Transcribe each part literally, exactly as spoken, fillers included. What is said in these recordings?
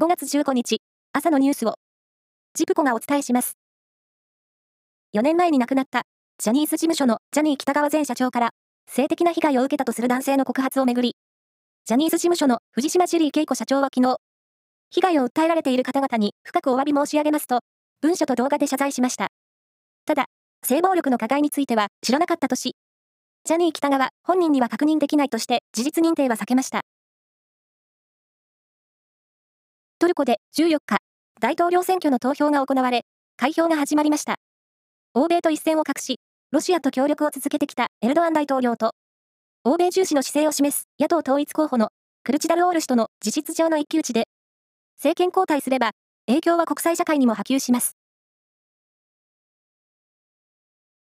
ごがつじゅうごにち、朝のニュースを、ジプコがお伝えします。よねんまえに亡くなった、ジャニーズ事務所のジャニー喜多川前社長から、性的な被害を受けたとする男性の告発をめぐり、ジャニーズ事務所の藤島ジュリー景子社長は昨日、被害を訴えられている方々に深くお詫び申し上げますと、文書と動画で謝罪しました。ただ、性暴力の加害については知らなかったとし、ジャニー喜多川本人には確認できないとして事実認定は避けました。トルコでじゅうよっか、大統領選挙の投票が行われ、開票が始まりました。欧米と一線を画し、ロシアと協力を続けてきたエルドアン大統領と、欧米重視の姿勢を示す野党統一候補のクルチダルオール氏との事実上の一騎打ちで、政権交代すれば、影響は国際社会にも波及します。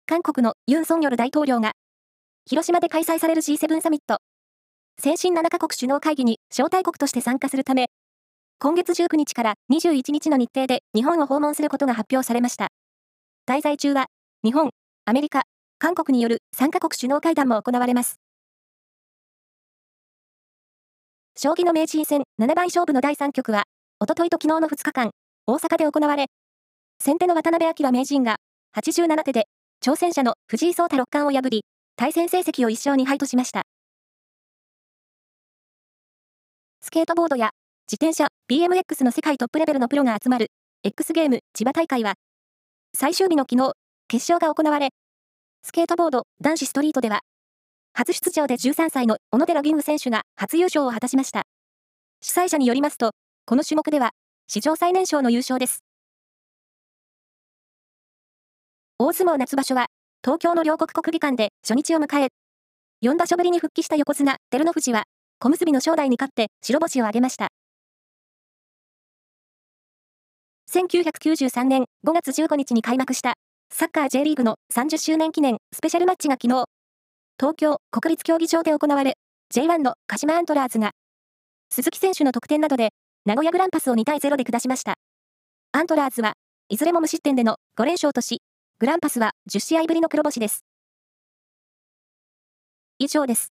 韓国のユン・ソンニョル大統領が、広島で開催される ジーセブン サミット、先進ななかこく首脳会議に招待国として参加するため、今月じゅうくにちからにじゅういちにちの日程で日本を訪問することが発表されました。滞在中は、日本、アメリカ、韓国によるさんかこく首脳会談も行われます。将棋の名人戦ななばん勝負のだいさんきょくは、おとといと昨日のふつかかん、大阪で行われ、先手の渡辺明名人がはちじゅうななてで、挑戦者の藤井聡太六冠を破り、対戦成績をいっしょうにはいとしました。スケートボードや、自転車 ビーエムエックス の世界トップレベルのプロが集まる X ゲーム千葉大会は最終日の昨日、決勝が行われ、スケートボード男子ストリートでは初出場でじゅうさんさいの小野寺吟雲選手が初優勝を果たしました。主催者によりますと、この種目では史上最年少の優勝です。大相撲夏場所は東京の両国国技館で初日を迎え、よんばしょぶりに復帰した横綱照ノ富士は小結の正代に勝って白星を挙げました。せんきゅうひゃくきゅうじゅうさんねんごがつじゅうごにちに開幕したサッカー J リーグのさんじゅっしゅうねん記念スペシャルマッチが昨日、東京国立競技場で行われ、 ジェイワン の鹿島アントラーズが鈴木選手の得点などで名古屋グランパスをにたいゼロで下しました。アントラーズはいずれも無失点でのごれんしょうとし、グランパスはじゅっしあいぶりの黒星です。以上です。